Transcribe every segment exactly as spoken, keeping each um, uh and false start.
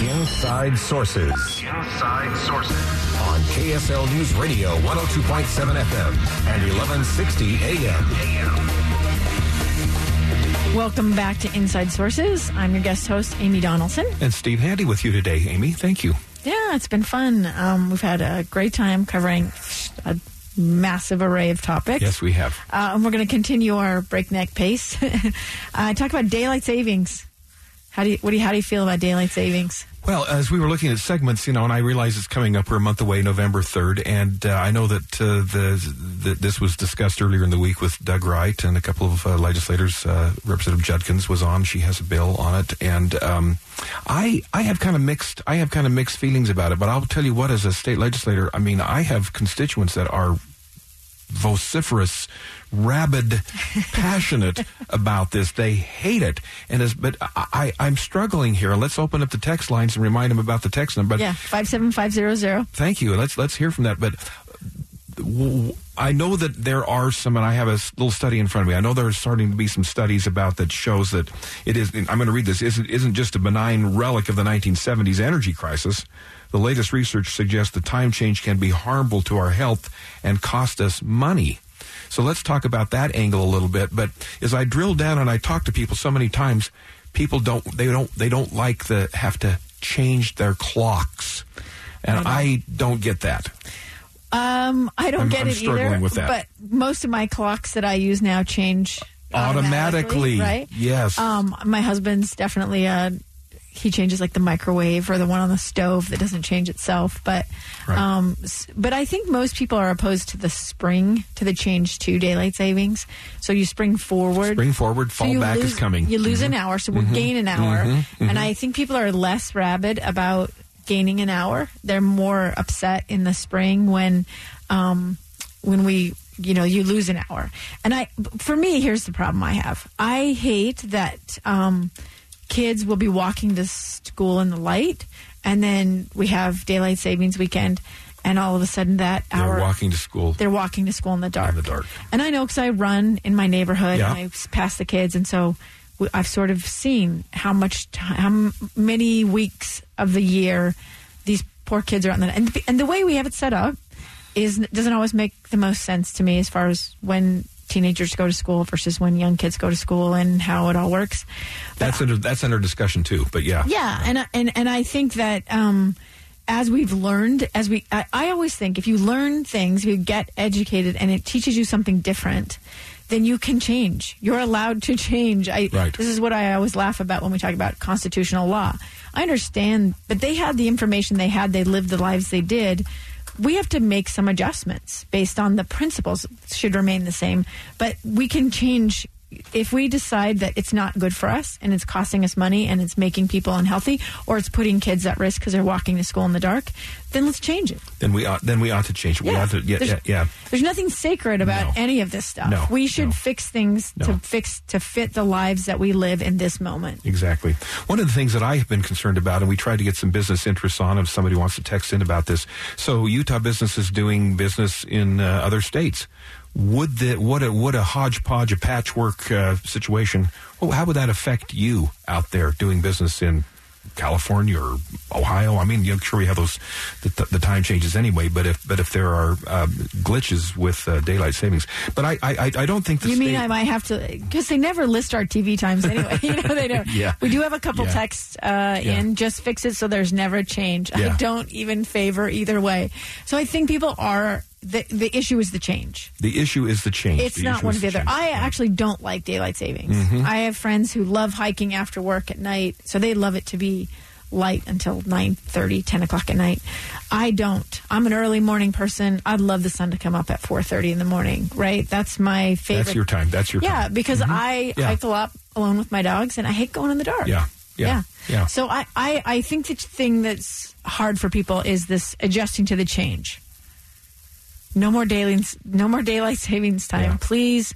Inside Sources. Inside Sources. On K S L News Radio, one oh two point seven F M and eleven sixty A M. Welcome back to Inside Sources. I'm your guest host, Amy Donaldson. And Steve Handy with you today, Amy. Thank you. Yeah, it's been fun. Um, we've had a great time covering a massive array of topics. Yes, we have. Uh, and we're going to continue our breakneck pace. uh, talk about daylight savings. How do you, what do you, how do you feel about daylight savings? Well, as we were looking at segments, you know, and I realize it's coming up. We're a month away, November third, and uh, I know that uh, the, the this was discussed earlier in the week with Doug Wright and a couple of uh, legislators. Uh, Representative Judkins was on; she has a bill on it, and um, I I have kind of mixed I have kind of mixed feelings about it. But I'll tell you what, as a state legislator, I mean, I have constituents that are vociferous, rabid, passionate about this. They hate it. And as but I, I, I'm struggling here. Let's open up the text lines and remind them about the text number. But yeah, five seven five zero zero. Thank you. Let's let's hear from that. But I know that there are some, and I have a little study in front of me. I know there's starting to be some studies about that shows that it is. I'm going to read this. Isn't isn't just a benign relic of the nineteen seventies energy crisis. The latest research suggests that time change can be harmful to our health and cost us money. So let's talk about that angle a little bit. But as I drill down and I talk to people so many times, people don't they don't they don't like the have to change their clocks, and I don't, I don't get that. Um, I don't I'm, get I'm it either. With that. But most of my clocks that I use now change automatically, automatically, right? Yes. Um, my husband's definitely a. He changes like the microwave or the one on the stove that doesn't change itself. But right. um, but I think most people are opposed to the spring, to the change to daylight savings. So you spring forward. Spring forward, fall so back lose, is coming. You lose mm-hmm. an hour, so we mm-hmm. gain an hour. Mm-hmm. Mm-hmm. And I think people are less rabid about gaining an hour. They're more upset in the spring when um, when we... You know, you lose an hour. And I, for me, here's the problem I have. I hate that um, kids will be walking to school in the light, and then we have daylight savings weekend, and all of a sudden that hour... They're walking to school. They're walking to school in the dark. In the dark. And I know because I run in my neighborhood, yeah. and I pass the kids, and so I've sort of seen how much, time, how many weeks of the year these poor kids are out in the... And, and the way we have it set up, Is, doesn't always make the most sense to me as far as when teenagers go to school versus when young kids go to school and how it all works. But that's under that's under discussion too. But yeah, yeah, and I, and and I think that um, as we've learned, as we, I, I always think if you learn things, you get educated, and it teaches you something different, then you can change. You're allowed to change. I, right. This is what I always laugh about when we talk about constitutional law. I understand, but they had the information they had. They lived the lives they did. We have to make some adjustments based on the principles should remain the same, but we can change if we decide that it's not good for us and it's costing us money and it's making people unhealthy or it's putting kids at risk because they're walking to school in the dark. Then let's change it. Then we ought, then we ought to change it. Yeah. We ought to, yeah, there's, yeah, yeah. There's nothing sacred about no. any of this stuff. No. We should no. fix things no. to fix to fit the lives that we live in this moment. Exactly. One of the things that I have been concerned about, and we tried to get some business interests on if somebody wants to text in about this. So Utah businesses doing business in uh, other states. Would the what a what a hodgepodge, a patchwork uh, situation? Well, how would that affect you out there doing business in California or Ohio? I mean, you know, sure we have those the, the time changes anyway, but if but if there are um, glitches with uh, daylight savings, but I I, I don't think the you state- mean I might have to because they never list our T V times anyway. You know they don't. Yeah. We do have a couple yeah. texts uh, yeah. in just fix it so there's never a change. Yeah. I don't even favor either way. So I think people are. The the issue is the change. The issue is the change. It's the not one or the other. Change. I actually don't like daylight savings. Mm-hmm. I have friends who love hiking after work at night, so they love it to be light until nine thirty, ten o'clock at night. I don't. I'm an early morning person. I'd love the sun to come up at four thirty in the morning, right? That's my favorite. That's your time. That's your yeah, time. Yeah, because mm-hmm. I yeah. hike a lot alone with my dogs, and I hate going in the dark. Yeah. Yeah, yeah. yeah. So I, I, I think the thing that's hard for people is this adjusting to the change. No more daily, no more daylight savings time. Yeah. Please,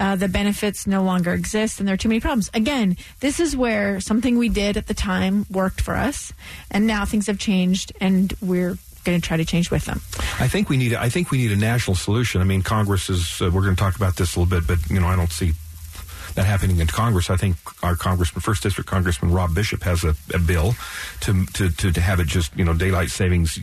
uh, the benefits no longer exist, and there are too many problems. Again, this is where something we did at the time worked for us, and now things have changed, and we're going to try to change with them. I think we need. I think we need a national solution. I mean, Congress is. Uh, we're going to talk about this a little bit, but you know, I don't see that happening in Congress. I think our Congressman, First District Congressman Rob Bishop, has a, a bill to, to to to have it just, you know, daylight savings,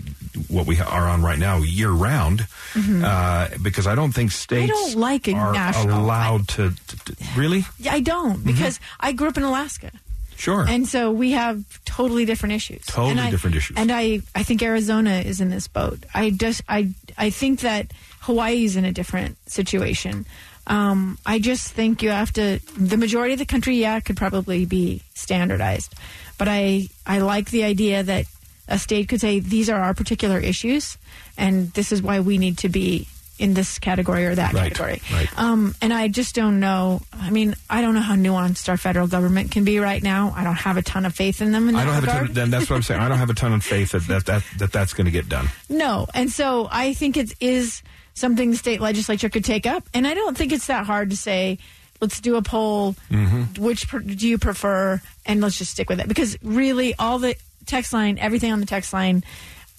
what we are on right now, year round, mm-hmm. uh, because I don't think states I don't like a are national. allowed I, to, to, to really. I don't because mm-hmm. I grew up in Alaska. Sure. And so we have totally different issues. Totally I, different issues. And I, I think Arizona is in this boat. I just I I think that Hawaii is in a different situation. Um, I just think you have to, the majority of the country, yeah, could probably be standardized. But I, I like the idea that a state could say, these are our particular issues, and this is why we need to be in this category or that right, category. Right. Um, and I just don't know. I mean, I don't know how nuanced our federal government can be right now. I don't have a ton of faith in them. In that I don't regard. have a ton. Of, that's what I'm saying. I don't have a ton of faith that, that, that, that that's going to get done. No. And so I think it is something the state legislature could take up. And I don't think it's that hard to say, let's do a poll, mm-hmm. which per- do you prefer, and let's just stick with it. Because really, all the text line, everything on the text line,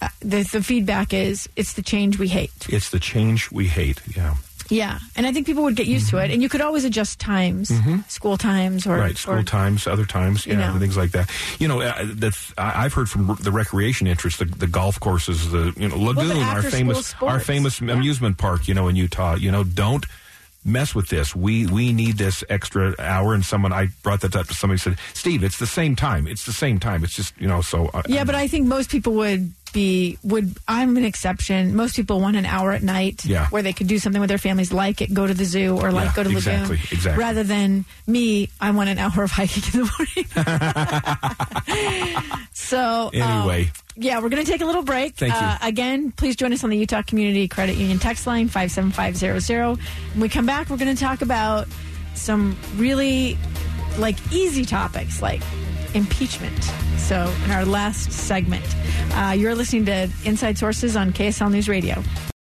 uh, the, the feedback is, it's the change we hate. It's the change we hate, yeah. Yeah, and I think people would get used mm-hmm. to it. And you could always adjust times, mm-hmm. school times. or Right, school or, times, other times, yeah, you know. things like that. You know, uh, the th- I've heard from the recreation interest, the, the golf courses, the you know, Lagoon, well, our famous our famous yeah. amusement park, you know, in Utah. You know, don't mess with this. We we need this extra hour. And someone, I brought that up to somebody, said, Steve, it's the same time. It's the same time. It's just, you know, so. I, yeah, I'm, but I think most people would. Be would I'm an exception. Most people want an hour at night yeah. where they could do something with their families, like it, go to the zoo or like yeah, go to exactly, Lagoon. Exactly. Rather than me, I want an hour of hiking in the morning. so anyway, um, yeah, we're going to take a little break. Thank uh, you again. Please join us on the Utah Community Credit Union text line five seven five zero zero. When we come back, we're going to talk about some really like easy topics like impeachment. So in our last segment, uh, you're listening to Inside Sources on K S L News Radio.